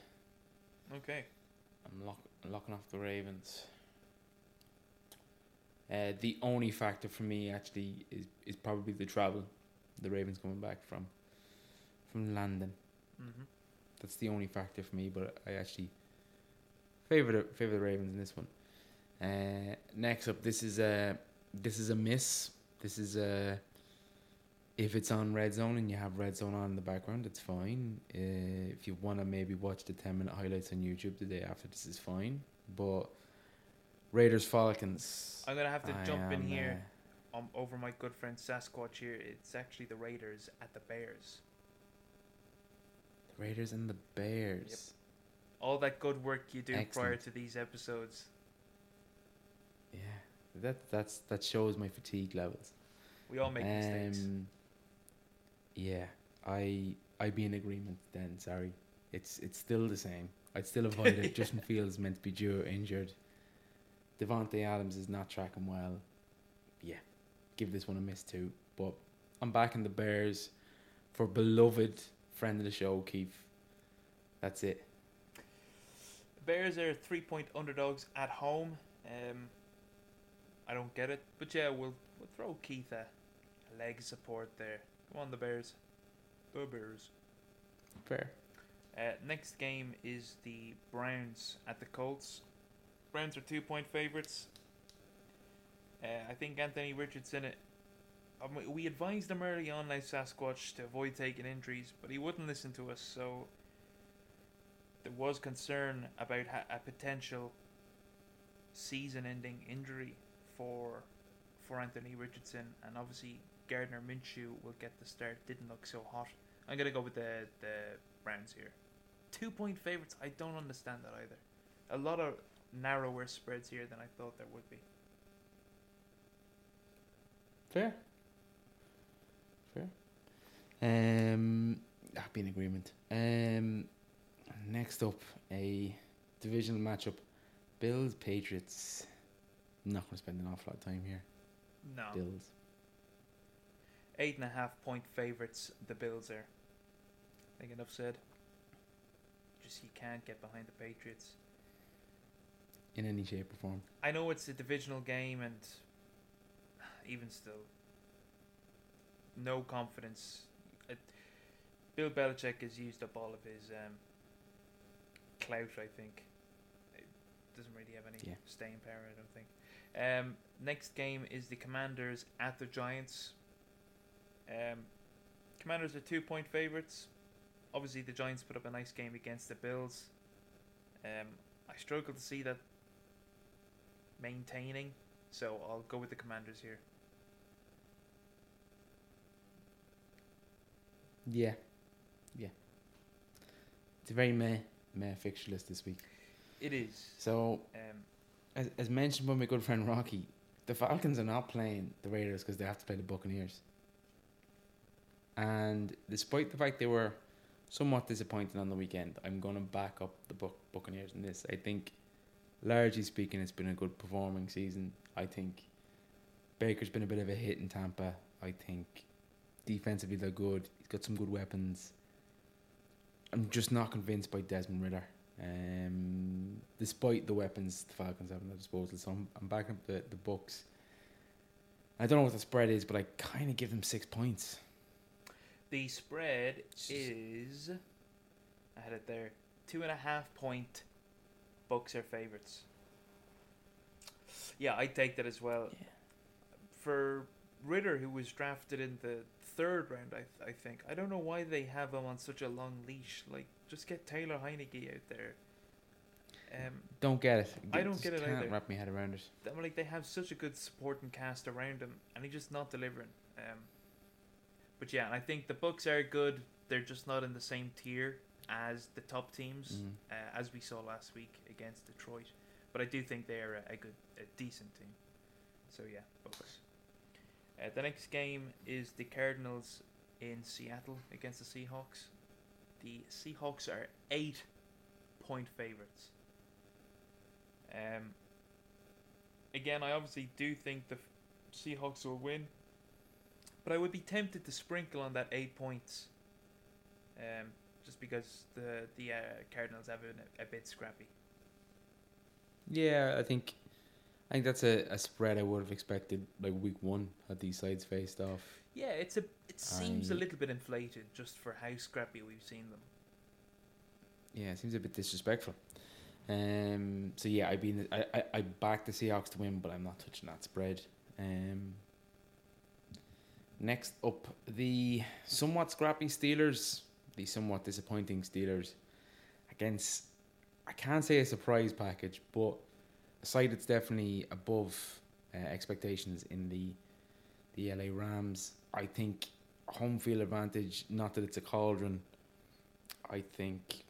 Okay. I'm lock, locking off the Ravens. Uh, the only factor for me actually is, is probably the travel. The Ravens coming back from from London. Mm-hmm. That's the only factor for me, but I actually favor the, favor the Ravens in this one. Uh, next up, this is a this is a miss. This is a if it's on Red Zone and you have Red Zone on in the background, it's fine. Uh, if you want to maybe watch the ten minute highlights on YouTube the day after, this is fine. But Raiders Falcons. I'm gonna have to I jump in here. Uh, um, over my good friend Sasquatch here. It's actually the Raiders at the Bears. The Raiders and the Bears. Yep. All that good work you do Excellent. prior to these episodes. Yeah, that that's that shows my fatigue levels. We all make um, mistakes. Yeah, I I'd be in agreement then. Sorry, it's it's still the same. I'd still avoid it. Yeah. Justin Fields meant to be due injured. Devontae Adams is not tracking well. Yeah, give this one a miss too. But I'm backing the Bears for beloved friend of the show, Keith. That's it. The Bears are three-point underdogs at home. Um, I don't get it. But yeah, we'll, we'll throw Keith a, a leg support there. Come on, the Bears. The Bears. Fair. Uh, next game is the Browns at the Colts. Browns are two-point favourites. Uh, I think Anthony Richardson, it, um, we advised him early on, like Sasquatch, to avoid taking injuries, but he wouldn't listen to us, so there was concern about ha- a potential season-ending injury for for Anthony Richardson, and obviously Gardner Minshew will get the start. Didn't look so hot. I'm going to go with the, the Browns here. Two-point favourites, I don't understand that either. A lot of narrower spreads here than I thought there would be. Fair. Fair. Um, I'd be in agreement. Um, next up, a divisional matchup. Bills, Patriots. I'm not going to spend an awful lot of time here. No. Bills. Eight and a half point favourites, the Bills are. I think enough said. Just you can't get behind the Patriots. In any shape or form. I know it's a divisional game, and even still, no confidence. It, Bill Belichick has used up all of his um, clout, I think. It doesn't really have any yeah. staying power, I don't think. Um, next game is the Commanders at the Giants. Um, Commanders are two-point favourites. Obviously, the Giants put up a nice game against the Bills. Um, I struggle to see that maintaining, so I'll go with the Commanders here. Yeah, yeah. It's a very meh, meh fixture list this week. It is. So, um, as as mentioned by my good friend Rocky, the Falcons are not playing the Raiders because they have to play the Buccaneers. And despite the fact they were somewhat disappointed on the weekend, I'm going to back up the Buc- Buccaneers in this. I think, largely speaking, it's been a good performing season. I think Baker's been a bit of a hit in Tampa. I think defensively they're good. He's got some good weapons. I'm just not convinced by Desmond Ridder. Um, despite the weapons the Falcons have at their disposal, so I'm, I'm backing up the, the Bucs. I don't know what the spread is, but I kind of give them six points. The spread is, I had it there, two and a half point. Bucks are favourites. Yeah, I take that as well. Yeah. For Ridder, who was drafted in the third round, I th- I think. I don't know why they have him on such a long leash. Like, just get Taylor Heineke out there. Um, don't get it. I don't just get it can't either. Can't wrap my head around it. I'm like, they have such a good supporting cast around him, and he's just not delivering. Um. But yeah, I think the Bucs are good. They're just not in the same tier as the top teams, mm. uh, as we saw last week against Detroit. But I do think they're a, a good, a decent team. So yeah, Bucs. Uh, the next game is the Cardinals in Seattle against the Seahawks. The Seahawks are eight-point favorites. Um. Again, I obviously do think the Seahawks will win. but I would be tempted to sprinkle on that eight points, um, just because the the uh, Cardinals have been a, a bit scrappy. Yeah, I think I think that's a, a spread I would have expected like week one had these sides faced off. Yeah, it's a it seems and a little bit inflated just for how scrappy we've seen them. Yeah, it seems a bit disrespectful. Um, so yeah, I'd be in the, I I I back the Seahawks to win, but I'm not touching that spread. Um, next up, the somewhat scrappy Steelers, the somewhat disappointing Steelers against, I can't say a surprise package, but a side that's definitely above uh, expectations in the the L A Rams. I think home field advantage, not that it's a cauldron. I think,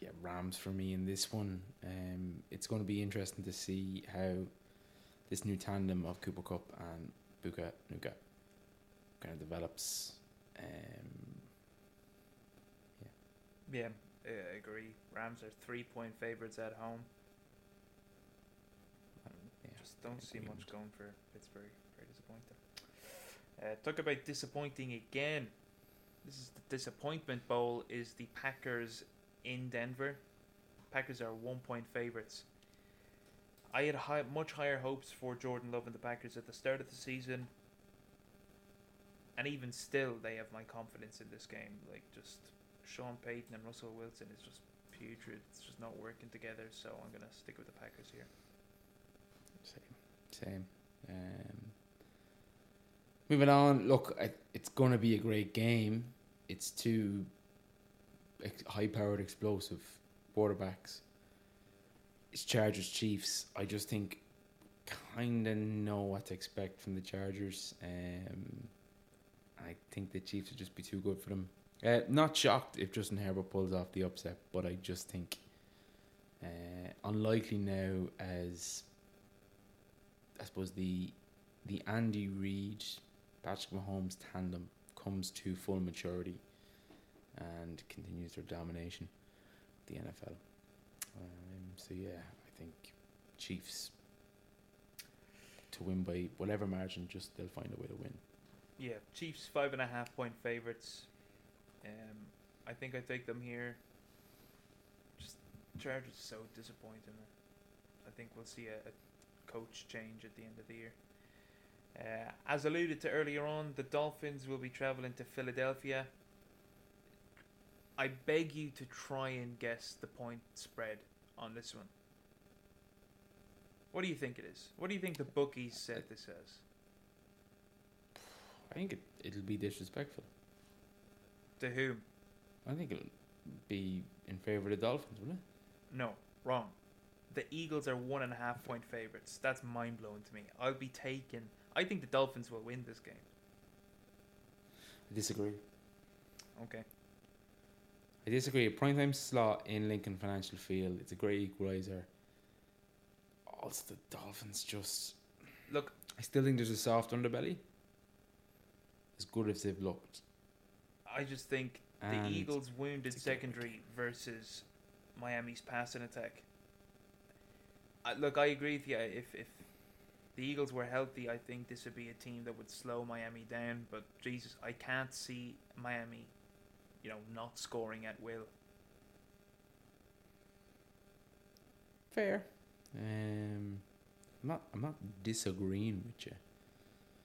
yeah, Rams for me in this one. Um, it's going to be interesting to see how this new tandem of Cooper Kupp and Puka Nacua kind of develops. Um, yeah. Yeah. I uh, agree. Rams are three-point favourites at home. Yeah, just don't see much going for Pittsburgh. Very disappointing. Uh, talk about disappointing again. This is the disappointment bowl, is the Packers in Denver. Packers are one-point favourites. I had high, much higher hopes for Jordan Love and the Packers at the start of the season. And even still, they have my confidence in this game. Like, just... Sean Payton and Russell Wilson is just putrid. It's just not working together, so I'm going to stick with the Packers here. Same. Same. Um, moving on, look, I, it's going to be a great game. It's two ex- high-powered, explosive quarterbacks. It's Chargers-Chiefs. I just think kind of know what to expect from the Chargers. Um, I think the Chiefs would just be too good for them. Uh, not shocked if Justin Herbert pulls off the upset, but I just think uh, unlikely now, as I suppose the the Andy Reid, Patrick Mahomes tandem comes to full maturity and continues their domination of the N F L. Um, so yeah, I think Chiefs to win by whatever margin, just they'll find a way to win. Yeah, Chiefs five and a half point favourites. Um, I think I take them here. Just Chargers so disappointing. I think we'll see a, a coach change at the end of the year. Uh, as alluded to earlier on, the Dolphins will be traveling to Philadelphia. I beg you to try and guess the point spread on this one. What do you think it is? What do you think the bookies said this as? I think it, it'll be disrespectful. To whom? I think it'll be in favour of the Dolphins, wouldn't it? No, wrong. The Eagles are one and a half point favourites. That's mind blowing to me. I'll be taking. I think the Dolphins will win this game. I disagree. Okay. I disagree. A primetime slot in Lincoln Financial Field. It's a great equaliser. Also, the Dolphins just. Look. I still think there's a soft underbelly. As good as they've looked. I just think and the Eagles' wounded secondary versus Miami's passing attack. I, look, I agree with you. If if the Eagles were healthy, I think this would be a team that would slow Miami down. But Jesus, I can't see Miami, you know, not scoring at will. Fair. Um, I'm not. I'm not disagreeing with you.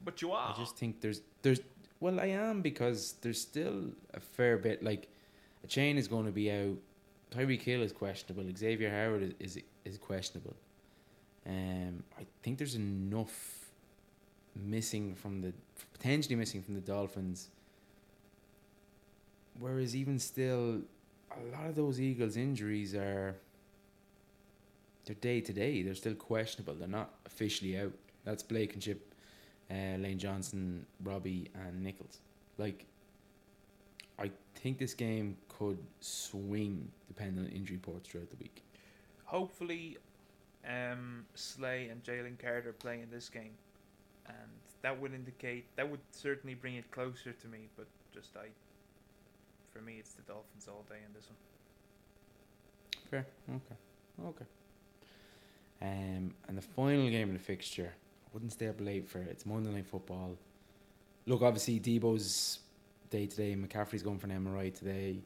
But you are. I just think there's there's. Well, I am, because there's still a fair bit. Like, a chain is going to be out. Tyreek Hill is questionable. Xavier Howard is is, is questionable. Um, I think there's enough missing from the potentially missing from the Dolphins. Whereas even still, a lot of those Eagles injuries are they're day to day. They're still questionable. They're not officially out. That's Blankenship. Uh, Lane Johnson, Robbie and Nichols. Like, I think this game could swing depending on injury reports throughout the week. Hopefully um, Slay and Jalen Carter play in this game, and that would indicate, that would certainly bring it closer to me. But just I for me it's the Dolphins all day in this one. Fair. Okay. Okay. Um, and the final game of the fixture, wouldn't stay up late for it. It's Monday Night Football. look, obviously Debo's day today, McCaffrey's going for an M R I today.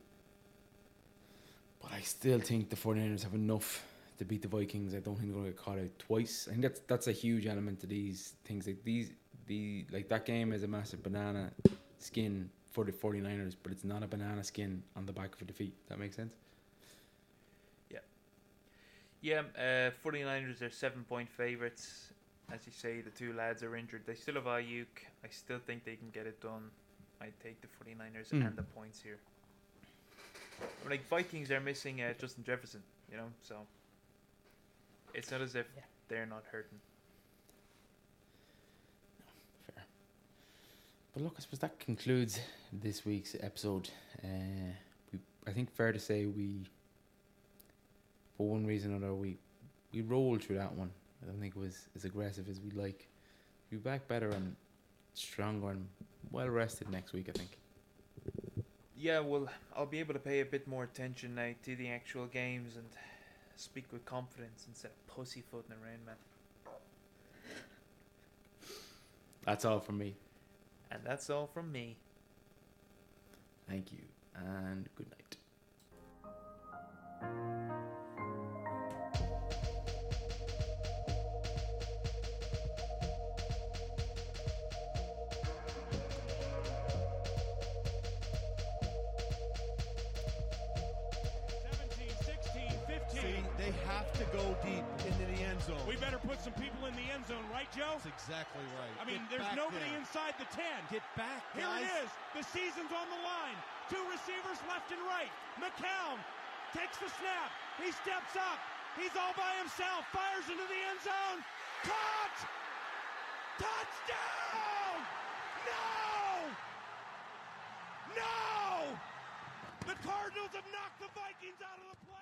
But I still think the 49ers have enough to beat the Vikings. I don't think they're going to get caught out twice. I think that's that's a huge element to these things. Like these, the like that game is a massive banana skin for the 49ers, but it's not a banana skin on the back of a defeat. That makes sense? Yeah. Yeah, uh, 49ers are seven-point favourites. As you say, the two lads are injured. They still have Ayuk. I still think they can get it done. I take the 49ers mm. and the points here. Like, Vikings are missing uh, Justin Jefferson, you know, so it's not as if yeah. they're not hurting. No, fair. But look, I suppose that concludes this week's episode. Uh, we, I think fair to say we, for one reason or another, we, we rolled through that one. I don't think it was as aggressive as we'd like. We'll be back better and stronger and well-rested next week, I think. Yeah, well, I'll be able to pay a bit more attention now to the actual games and speak with confidence instead of pussyfooting around, man. That's all from me. And that's all from me. Thank you, and good night. That's exactly right. I mean, Get there's nobody there. Inside the ten. Get back, guys. Here it is. The season's on the line. Two receivers left and right. McCown takes the snap. He steps up. He's all by himself. Fires into the end zone. Caught! Touchdown! No! No! The Cardinals have knocked the Vikings out of the playoffs.